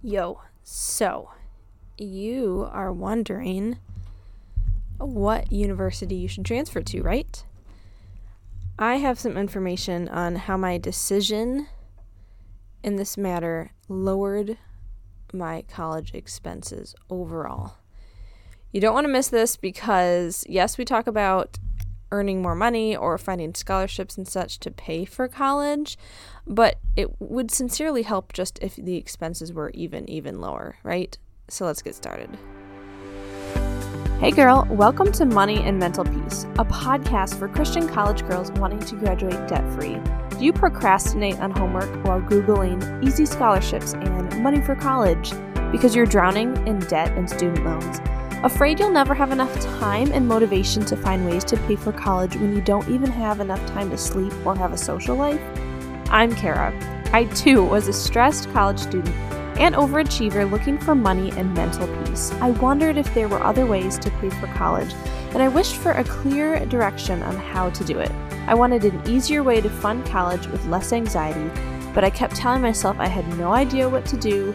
Yo, so you are wondering what university you should transfer to, right? I have some information on how my decision in this matter lowered my college expenses overall. You don't want to miss this because, yes, we talk about earning more money or finding scholarships and such to pay for college, but it would sincerely help just if the expenses were even lower, right? So let's get started. Hey girl, welcome to Money and Mental Peace, a podcast for Christian college girls wanting to graduate debt-free. Do you procrastinate on homework while Googling easy scholarships and money for college because you're drowning in debt and student loans? Afraid you'll never have enough time and motivation to find ways to pay for college when you don't even have enough time to sleep or have a social life? I'm Kara. I too was a stressed college student and overachiever looking for money and mental peace. I wondered if there were other ways to pay for college, and I wished for a clear direction on how to do it. I wanted an easier way to fund college with less anxiety, but I kept telling myself I had no idea what to do,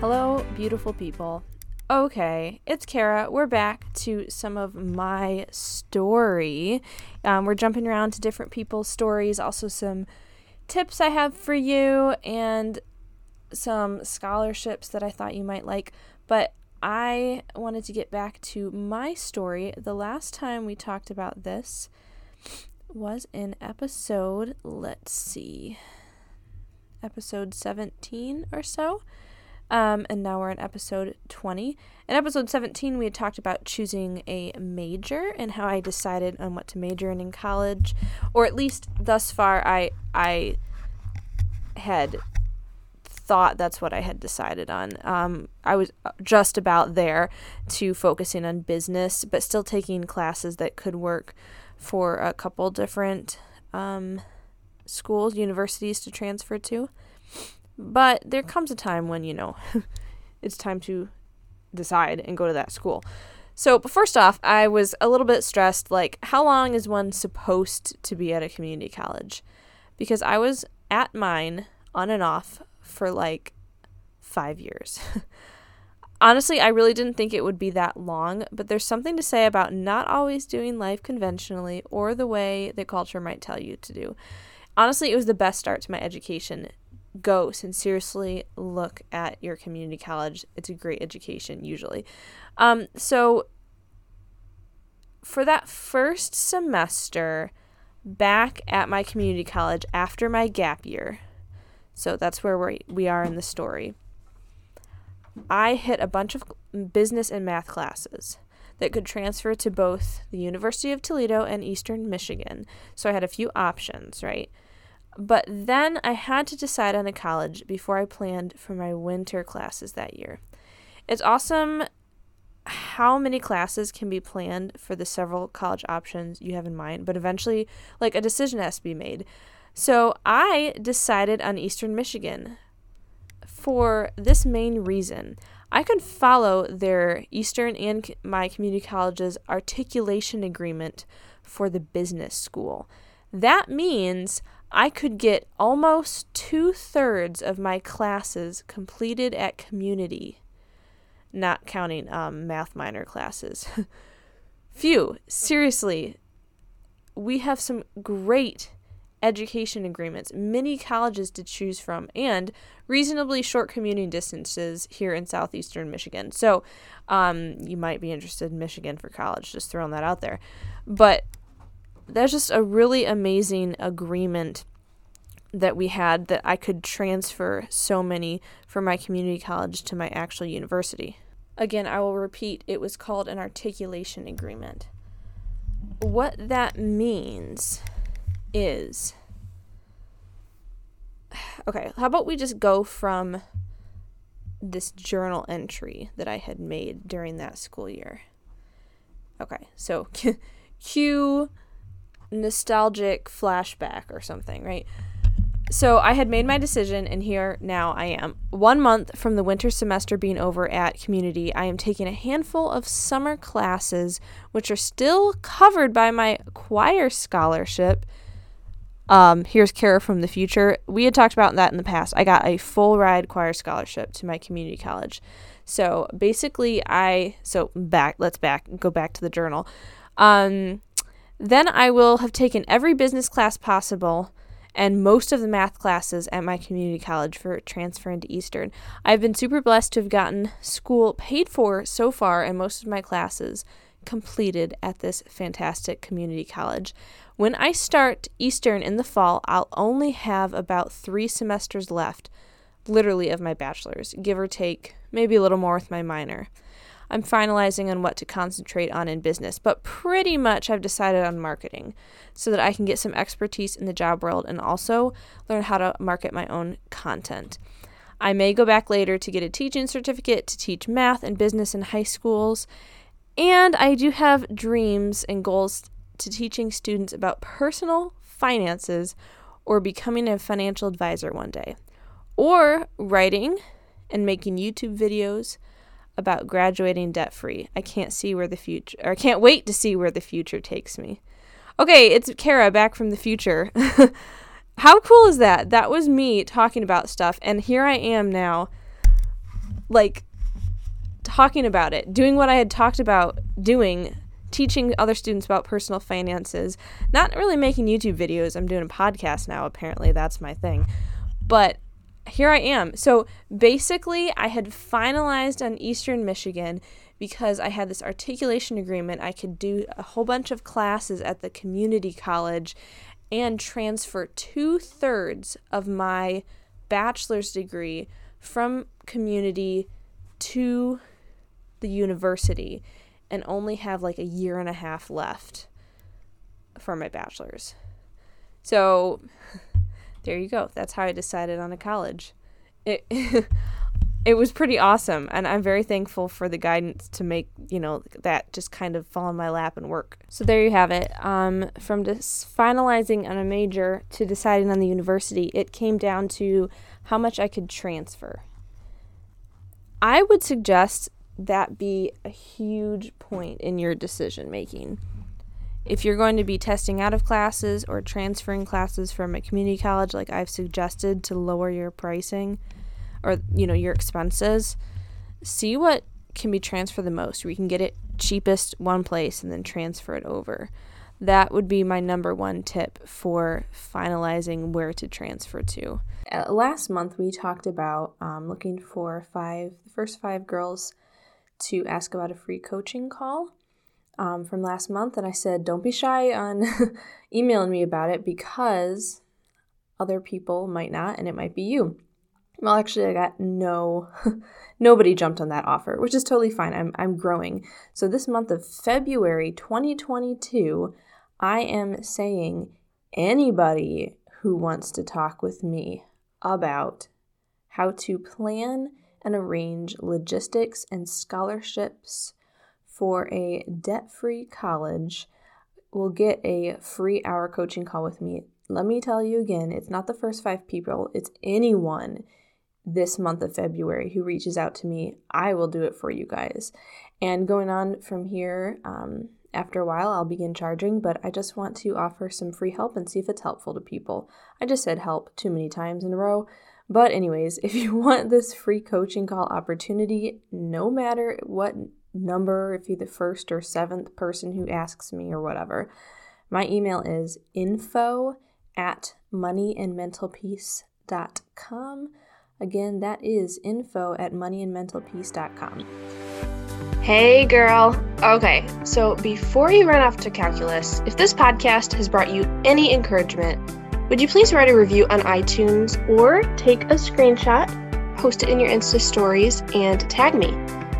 Hello, beautiful people. Okay, it's Kara. We're back to some of my story. We're jumping around to different people's stories, also some tips I have for you and some scholarships that I thought you might like. But I wanted to get back to my story. The last time we talked about this was in episode, episode 17 or so. And now we're in episode 20. In episode 17, we had talked about choosing a major and how I decided on what to major in college, or at least thus far, I had thought that's what I had decided on. I was just about there to focusing on business, but still taking classes that could work for a couple different schools, universities to transfer to. But there comes a time when, you know, it's time to decide and go to that school. So, but first off, I was a little bit stressed, like, how long is one supposed to be at a community college? Because I was at mine on and off for like 5 years. Honestly, I really didn't think it would be that long, but there's something to say about not always doing life conventionally or the way the culture might tell you to do. Honestly, it was the best start to my education. Go seriously look at your community college. It's a great education usually. So for that first semester back at my community college after my gap year, so that's where we are in the story, I hit a bunch of business and math classes that could transfer to both the University of Toledo and Eastern Michigan. So I had a few options, right? But then I had to decide on a college before I planned for my winter classes that year. It's awesome how many classes can be planned for the several college options you have in mind, but eventually, like, a decision has to be made. So I decided on Eastern Michigan for this main reason. I could follow their Eastern and my community college's articulation agreement for the business school. That means I could get almost 2/3 of my classes completed at community, not counting math minor classes. Phew, seriously, we have some great education agreements, many colleges to choose from, and reasonably short commuting distances here in southeastern Michigan. So you might be interested in Michigan for college, just throwing that out there. But that's just a really amazing agreement that we had that I could transfer so many from my community college to my actual university. Again, I will repeat, it was called an articulation agreement. What that means is, okay, how about we just go from this journal entry that I had made during that school year. Okay, so cue nostalgic flashback or something, right? So I had made my decision, and here now I am. 1 month from the winter semester being over at community, I am taking a handful of summer classes, which are still covered by my choir scholarship. Here's Kara from the future. We had talked about that in the past. I got a full ride choir scholarship to my community college. So basically let's go back to the journal. Then I will have taken every business class possible and most of the math classes at my community college for transferring to Eastern. I've been super blessed to have gotten school paid for so far and most of my classes completed at this fantastic community college. When I start Eastern in the fall, I'll only have about 3 semesters left, literally, of my bachelor's, give or take, maybe a little more with my minor. I'm finalizing on what to concentrate on in business, but pretty much I've decided on marketing so that I can get some expertise in the job world and also learn how to market my own content. I may go back later to get a teaching certificate to teach math and business in high schools. And I do have dreams and goals to teaching students about personal finances or becoming a financial advisor one day, or writing and making YouTube videos about graduating debt-free. I can't wait to see where the future takes me. Okay, it's Kara back from the future. How cool is that? That was me talking about stuff, and here I am now, like, talking about it, doing what I had talked about doing, teaching other students about personal finances, not really making YouTube videos. I'm doing a podcast now, apparently. That's my thing. But here I am. So basically, I had finalized on Eastern Michigan because I had this articulation agreement. I could do a whole bunch of classes at the community college and transfer 2/3 of my bachelor's degree from community to the university and only have like a year and a half left for my bachelor's. So there you go. That's how I decided on a college. It was pretty awesome, and I'm very thankful for the guidance to make, that just kind of fall in my lap and work. So there you have it. From just finalizing on a major to deciding on the university, it came down to how much I could transfer. I would suggest that be a huge point in your decision making. If you're going to be testing out of classes or transferring classes from a community college, like I've suggested, to lower your pricing or, your expenses, see what can be transferred the most, where you can get it cheapest one place and then transfer it over. That would be my number one tip for finalizing where to transfer to. Last month, we talked about looking for the first 5 girls to ask about a free coaching call from last month. And I said, don't be shy on emailing me about it because other people might not, and it might be you. Well, actually, I got nobody jumped on that offer, which is totally fine. I'm growing. So this month of February 2022, I am saying anybody who wants to talk with me about how to plan and arrange logistics and scholarships for a debt-free college will get a free hour coaching call with me. Let me tell you again, it's not the first 5 people, it's anyone this month of February who reaches out to me. I will do it for you guys. And going on from here, after a while, I'll begin charging, but I just want to offer some free help and see if it's helpful to people. I just said help too many times in a row. But anyways, if you want this free coaching call opportunity, no matter what number, if you're the first or 7th person who asks me or whatever, my email is info@moneyandmentalpeace.com. Again, that is info@moneyandmentalpeace.com. Hey girl. Okay, so before you run off to calculus, if this podcast has brought you any encouragement, would you please write a review on iTunes or take a screenshot, post it in your Insta stories, and tag me.